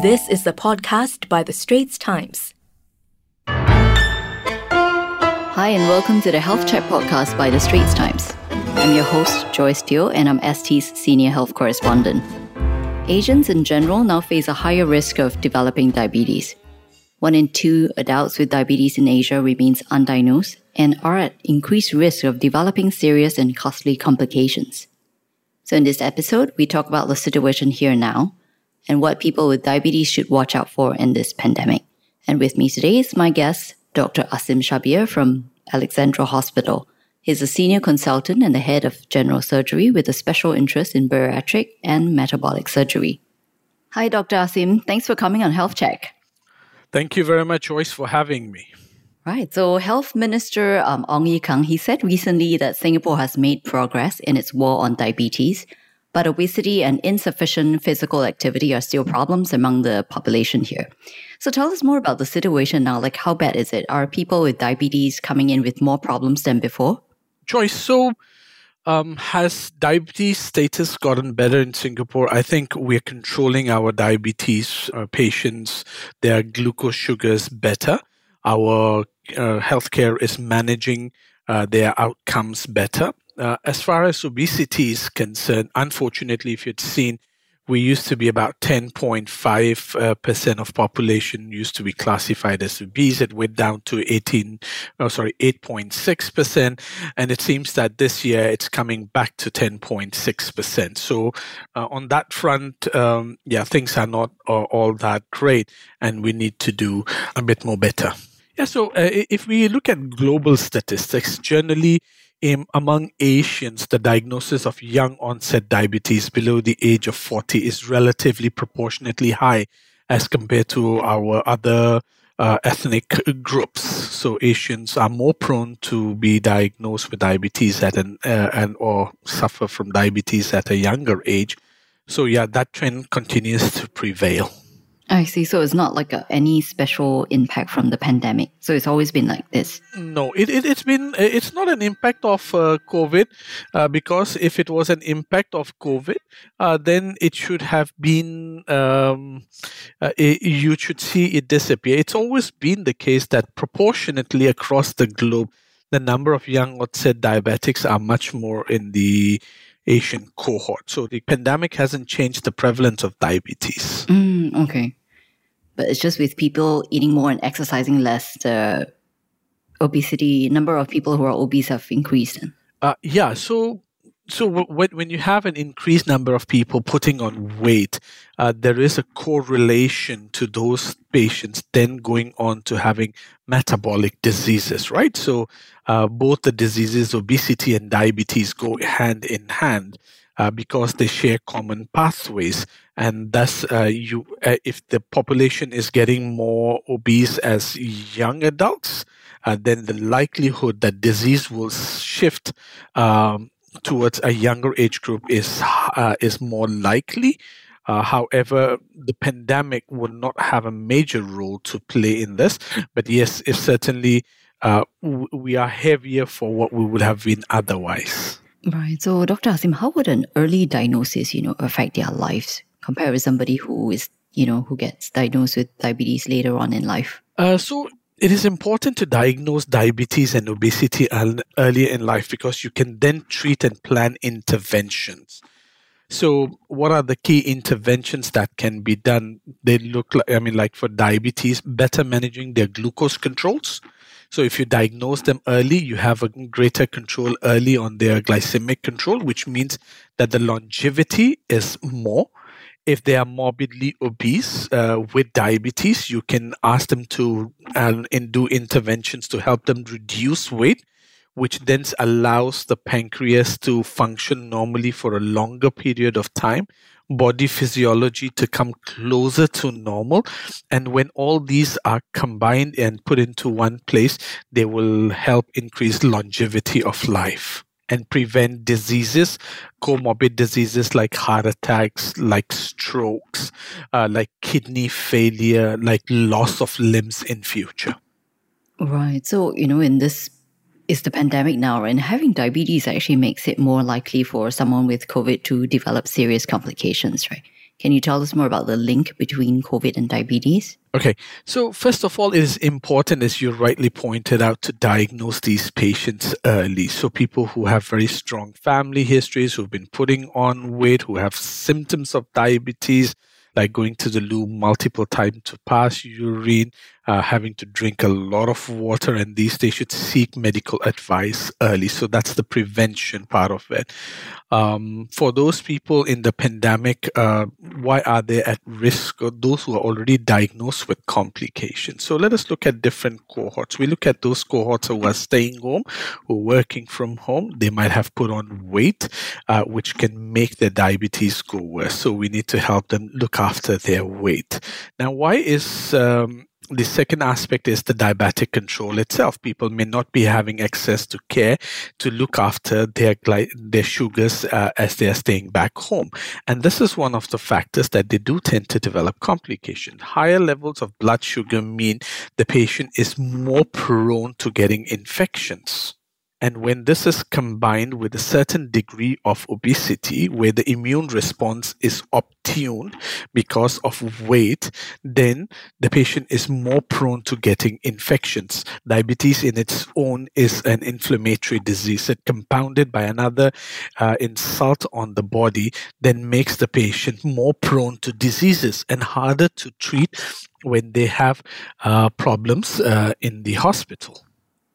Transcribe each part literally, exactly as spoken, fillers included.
This is a podcast by The Straits Times. Hi and welcome to the Health Check podcast by The Straits Times. I'm your host, Joyce Teo, and I'm S T's senior health correspondent. Asians in general now face a higher risk of developing diabetes. One in two adults with diabetes in Asia remains undiagnosed and are at increased risk of developing serious and costly complications. So in this episode, we talk about the situation here and now, and what people with diabetes should watch out for in this pandemic. And with me today is my guest, Doctor Asim Shabir from Alexandra Hospital. He's a senior consultant and the head of general surgery with a special interest in bariatric and metabolic surgery. Hi, Doctor Asim. Thanks for coming on Health Check. Thank you very much, Joyce, for having me. Right. So Health Minister um, Ong Ye Kung, he said recently that Singapore has made progress in its war on diabetes, but obesity and insufficient physical activity are still problems among the population here. So tell us more about the situation now. Like, how bad is it? Are people with diabetes coming in with more problems than before? Joyce, so um, has diabetes status gotten better in Singapore? I think we're controlling our diabetes uh, patients, their glucose sugars better. Our uh, healthcare is managing uh, their outcomes better. Uh, as far as obesity is concerned, unfortunately, if you'd seen, we used to be about ten point five percent of population used to be classified as obese. It went down to eighteen, oh, sorry, eight point six percent. And it seems that this year it's coming back to ten point six percent. So uh, on that front, um, yeah, things are not uh, all that great and we need to do a bit more better. Yeah, so uh, if we look at global statistics, generally, In, among Asians, the diagnosis of young-onset diabetes below the age of forty is relatively proportionately high as compared to our other uh, ethnic groups. So Asians are more prone to be diagnosed with diabetes at an uh, and or suffer from diabetes at a younger age. So yeah, that trend continues to prevail. I see. So it's not like a, any special impact from the pandemic. So it's always been like this. No, it, it, it's been. It's not an impact of uh, COVID uh, because if it was an impact of COVID, uh, then it should have been, um, uh, it, you should see it disappear. It's always been the case that proportionately across the globe, the number of young-onset diabetics are much more in the Asian cohort. So the pandemic hasn't changed the prevalence of diabetes. Mm, okay. But it's just with people eating more and exercising less, the obesity, number of people who are obese have increased. Uh, yeah. So so when, when you have an increased number of people putting on weight, uh, there is a correlation to those patients then going on to having metabolic diseases, right? So uh, both the diseases, obesity and diabetes, go hand in hand uh, because they share common pathways. And thus, uh, you, uh, if the population is getting more obese as young adults, uh, then the likelihood that disease will shift um, towards a younger age group is uh, is more likely. Uh, however, the pandemic will not have a major role to play in this. But yes, it's certainly uh, w- we are heavier for what we would have been otherwise. Right. So, Doctor Asim, how would an early diagnosis, you know, affect their lives compared with somebody who is, you know, who gets diagnosed with diabetes later on in life? Uh, so. It is important to diagnose diabetes and obesity earlier in life because you can then treat and plan interventions. So what are the key interventions that can be done? They look like, I mean, like for diabetes, better managing their glucose controls. So if you diagnose them early, you have a greater control early on their glycemic control, which means that the longevity is more. If they are morbidly obese uh, with diabetes, you can ask them to um, and do interventions to help them reduce weight, which then allows the pancreas to function normally for a longer period of time, body physiology to come closer to normal. And when all these are combined and put into one place, they will help increase longevity of life and prevent diseases, comorbid diseases like heart attacks, like strokes, uh, like kidney failure, like loss of limbs in future. Right. So, you know, in this is the pandemic now, and having diabetes actually makes it more likely for someone with COVID to develop serious complications, right? Can you tell us more about the link between COVID and diabetes? Okay. So first of all, it is important, as you rightly pointed out, to diagnose these patients early. So people who have very strong family histories, who've been putting on weight, who have symptoms of diabetes, like going to the loo multiple times to pass urine, uh, having to drink a lot of water, and these, they should seek medical advice early. So that's the prevention part of it. Um, for those people in the pandemic, uh, why are they at risk, or those who are already diagnosed with complications? So let us look at different cohorts. We look at those cohorts who are staying home, who are working from home. They might have put on weight, uh, which can make their diabetes go worse. So we need to help them look after their weight. Now, why is um, the second aspect is the diabetic control itself. People may not be having access to care to look after their gly- their sugars uh, as they are staying back home. And this is one of the factors that they do tend to develop complications. Higher levels of blood sugar mean the patient is more prone to getting infections. And when this is combined with a certain degree of obesity, where the immune response is obtuned because of weight, then the patient is more prone to getting infections. Diabetes in its own is an inflammatory disease. It compounded by another uh, insult on the body then makes the patient more prone to diseases and harder to treat when they have uh, problems uh, in the hospital.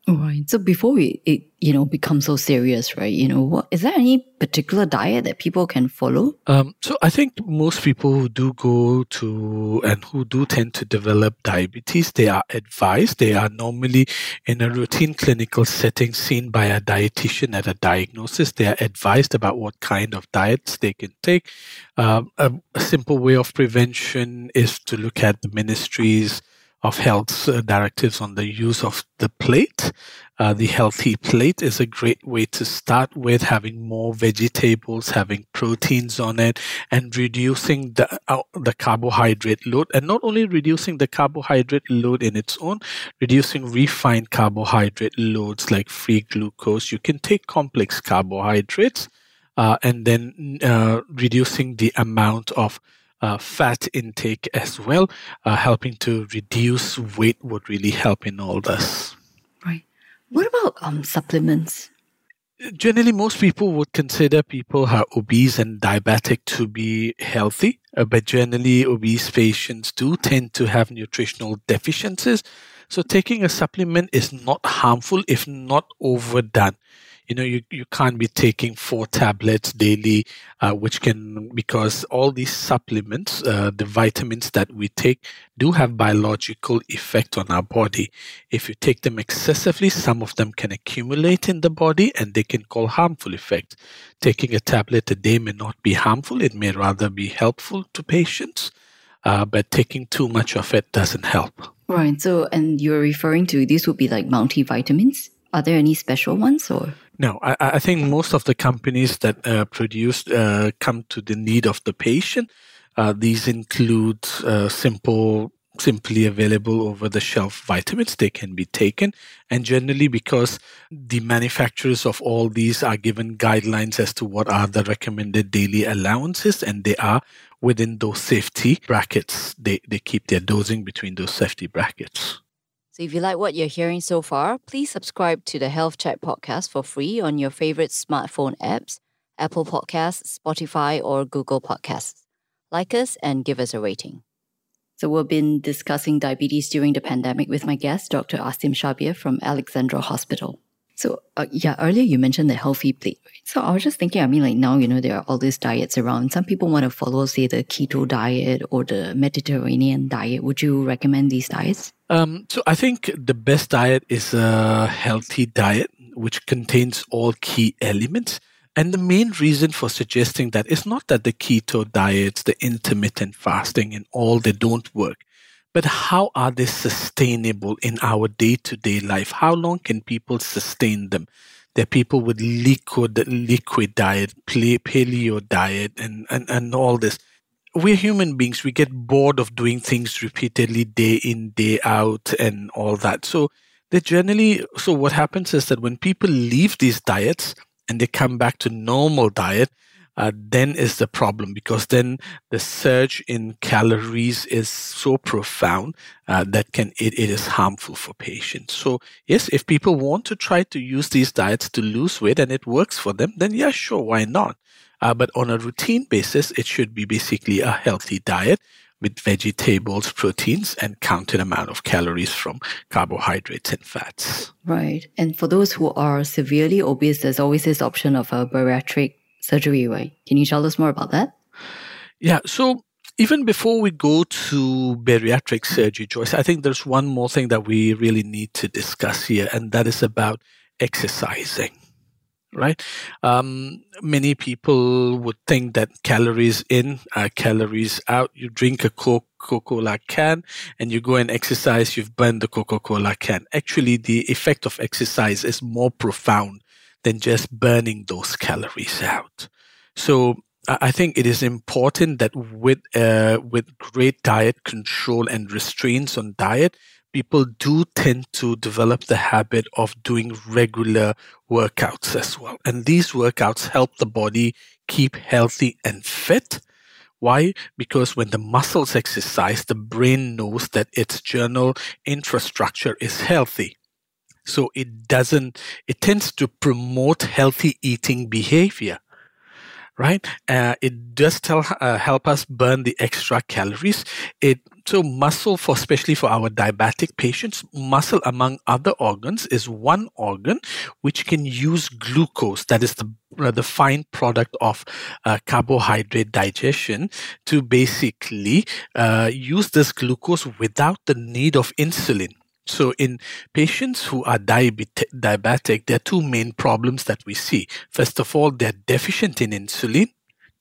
Right. So before we, it, you know, become so serious, right, you know, what, is there any particular diet that people can follow? Um, so I think most people who do go to and who do tend to develop diabetes, they are advised. They are normally in a routine clinical setting seen by a dietitian at a diagnosis. They are advised about what kind of diets they can take. Um, a, a simple way of prevention is to look at the ministries of health uh, directives on the use of the plate. Uh, the healthy plate is a great way to start with, having more vegetables, having proteins on it, and reducing the uh, the carbohydrate load. And not only reducing the carbohydrate load in its own, reducing refined carbohydrate loads like free glucose. You can take complex carbohydrates uh, and then uh, reducing the amount of Uh, fat intake as well, uh, helping to reduce weight would really help in all this. Right. What about um, supplements? Generally, most people would consider people who are obese and diabetic to be healthy, uh, but generally obese patients do tend to have nutritional deficiencies. So taking a supplement is not harmful if not overdone. You know, you, you can't be taking four tablets daily, uh, which can, because all these supplements, uh, the vitamins that we take, do have biological effect on our body. If you take them excessively, some of them can accumulate in the body and they can cause harmful effects. Taking a tablet a day may not be harmful. It may rather be helpful to patients, uh, but taking too much of it doesn't help. Right. So, and you're referring to, these would be like multivitamins? Are there any special ones or? No, I, I think most of the companies that uh, produce uh, come to the need of the patient. Uh, these include uh, simple, simply available over-the-shelf vitamins. They can be taken. And generally, because the manufacturers of all these are given guidelines as to what are the recommended daily allowances, and they are within those safety brackets. They, they keep their dosing between those safety brackets. So if you like what you're hearing so far, please subscribe to the Health Chat podcast for free on your favorite smartphone apps, Apple Podcasts, Spotify, or Google Podcasts. Like us and give us a rating. So we've been discussing diabetes during the pandemic with my guest, Doctor Asim Shabir from Alexandra Hospital. So uh, yeah, earlier you mentioned the healthy plate. Right? So I was just thinking, I mean, like now, you know, there are all these diets around. Some people want to follow, say, the keto diet or the Mediterranean diet. Would you recommend these diets? Um, so I think the best diet is a healthy diet, which contains all key elements. And the main reason for suggesting that is not that the keto diets, the intermittent fasting and all, they don't work. But how are they sustainable in our day-to-day life? How long can people sustain them? There are people with liquid, liquid diet, paleo diet, and, and, and all this. We're human beings. We get bored of doing things repeatedly day in, day out, and all that. So they generally, so what happens is that when people leave these diets and they come back to normal diet, uh, then is the problem, because then the surge in calories is so profound uh, that can it, it is harmful for patients. So yes, if people want to try to use these diets to lose weight and it works for them, then yeah, sure, why not? Uh, but on a routine basis, it should be basically a healthy diet with vegetables, proteins, and counted amount of calories from carbohydrates and fats. Right. And for those who are severely obese, there's always this option of a bariatric surgery, right? Can you tell us more about that? Yeah. So even before we go to bariatric surgery, Joyce, I think there's one more thing that we really need to discuss here, and that is about exercising. Right? Um, many people would think that calories in are calories out. You drink a Coca-Cola can and you go and exercise, you've burned the Coca-Cola can. Actually, the effect of exercise is more profound than just burning those calories out. So I think it is important that with uh, with great diet control and restraints on diet, people do tend to develop the habit of doing regular workouts as well. And these workouts help the body keep healthy and fit. Why? Because when the muscles exercise, the brain knows that its journal infrastructure is healthy. So it doesn't, it tends to promote healthy eating behavior. Right? Uh, it does tell, uh, help us burn the extra calories. It So muscle, for especially for our diabetic patients, muscle among other organs is one organ which can use glucose, that is the, uh, the fine product of uh, carbohydrate digestion, to basically uh, use this glucose without the need of insulin. So in patients who are diabet- diabetic, there are two main problems that we see. First of all, they're deficient in insulin.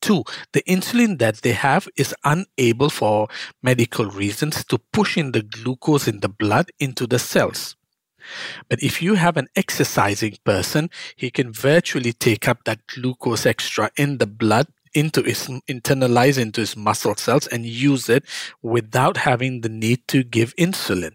Two, the insulin that they have is unable for medical reasons to push in the glucose in the blood into the cells. But if you have an exercising person, he can virtually take up that glucose extra in the blood, into his, internalize into his muscle cells and use it without having the need to give insulin.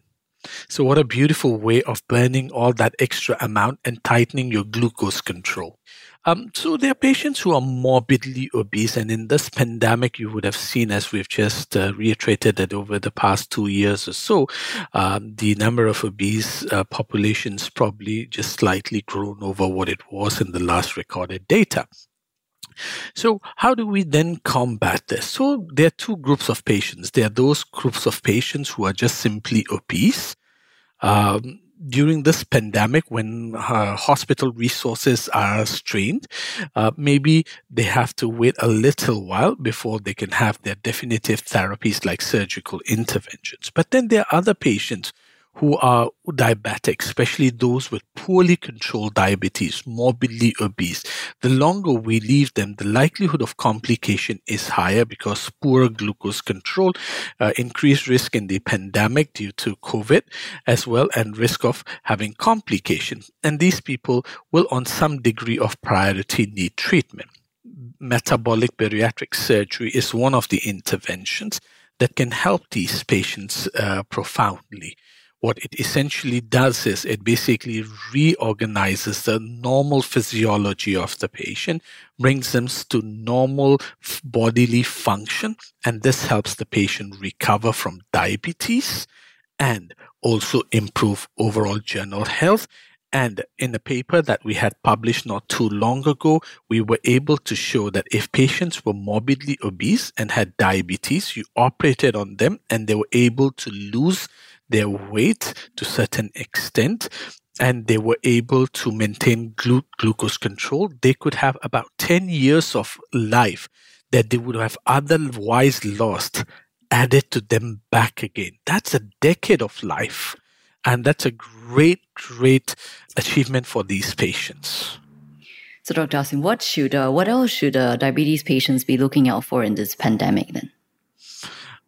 So what a beautiful way of burning all that extra amount and tightening your glucose control. Um, so there are patients who are morbidly obese, and in this pandemic, you would have seen, as we've just uh, reiterated, that over the past two years or so, um, the number of obese uh, populations probably just slightly grown over what it was in the last recorded data. So how do we then combat this? So there are two groups of patients. There are those groups of patients who are just simply obese. Um, during this pandemic, when uh, hospital resources are strained, uh, maybe they have to wait a little while before they can have their definitive therapies like surgical interventions. But then there are other patients who are diabetic, especially those with poorly controlled diabetes, morbidly obese. The longer we leave them, the likelihood of complication is higher because poor glucose control, uh, increased risk in the pandemic due to COVID as well, and risk of having complications. And these people will, on some degree of priority, need treatment. Metabolic bariatric surgery is one of the interventions that can help these patients uh, profoundly. What it essentially does is it basically reorganizes the normal physiology of the patient, brings them to normal bodily function, and this helps the patient recover from diabetes and also improve overall general health. And in a paper that we had published not too long ago, we were able to show that if patients were morbidly obese and had diabetes, you operated on them and they were able to lose their weight to a certain extent, and they were able to maintain glu- glucose control, they could have about ten years of life that they would have otherwise lost added to them back again. That's a decade of life, and that's a great, great achievement for these patients. So, Doctor Asim, what should, uh, what else should uh, diabetes patients be looking out for in this pandemic then?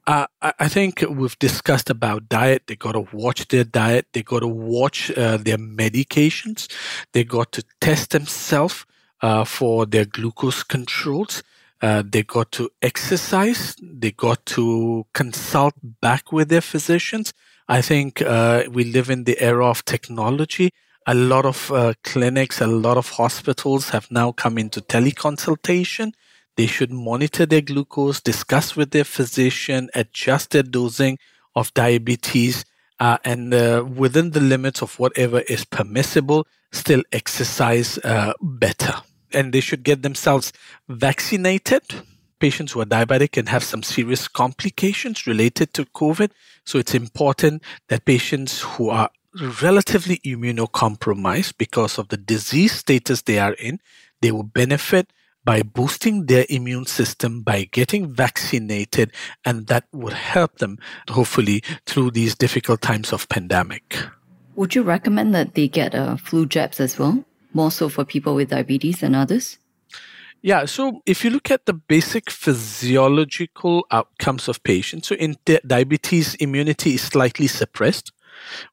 Uh, I think we've discussed about diet. They got to watch their diet. They got to watch uh, their medications. They got to test themselves uh, for their glucose controls. Uh, they got to exercise. They got to consult back with their physicians. I think uh, we live in the era of technology. A lot of uh, clinics, a lot of hospitals have now come into teleconsultation. They should monitor their glucose, discuss with their physician, adjust their dosing of diabetes, uh, and uh, within the limits of whatever is permissible, still exercise uh, better. And they should get themselves vaccinated. Patients who are diabetic can have some serious complications related to COVID. So it's important that patients who are relatively immunocompromised because of the disease status they are in, they will benefit by boosting their immune system, by getting vaccinated, and that would help them, hopefully, through these difficult times of pandemic. Would you recommend that they get uh, flu jabs as well, more so for people with diabetes than others? Yeah, so if you look at the basic physiological outcomes of patients, so in di- diabetes, immunity is slightly suppressed.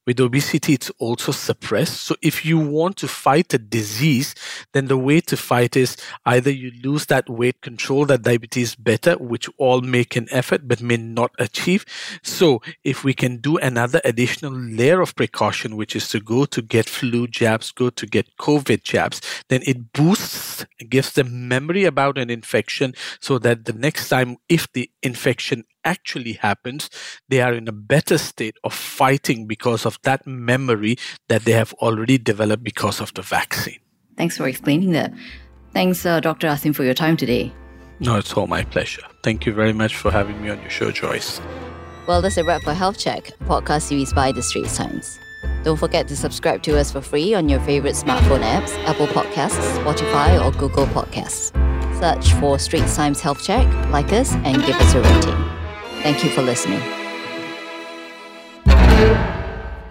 With obesity, it's also suppressed. So if you want to fight a disease, then the way to fight is either you lose that weight, control that diabetes better, which all make an effort but may not achieve. So if we can do another additional layer of precaution, which is to go to get flu jabs, go to get COVID jabs, then it boosts, gives them memory about an infection so that the next time, if the infection actually happens, they are in a better state of fighting because of that memory that they have already developed because of the vaccine. Thanks for explaining that. Thanks, uh, Doctor Asim, for your time today. No, it's all my pleasure. Thank you very much for having me on your show, Joyce. Well, that's a wrap for Health Check, a podcast series by The Straits Times. Don't forget to subscribe to us for free on your favorite smartphone apps, Apple Podcasts, Spotify, or Google Podcasts. Search for Straits Times Health Check, like us, and give us a rating. Thank you for listening.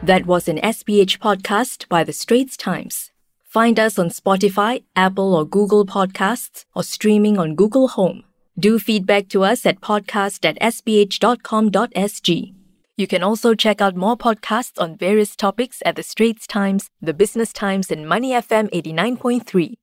That was an S P H podcast by The Straits Times. Find us on Spotify, Apple or Google Podcasts, or streaming on Google Home. Do feedback to us at podcast at s p h dot com dot s g. You can also check out more podcasts on various topics at The Straits Times, The Business Times and Money F M eighty-nine point three.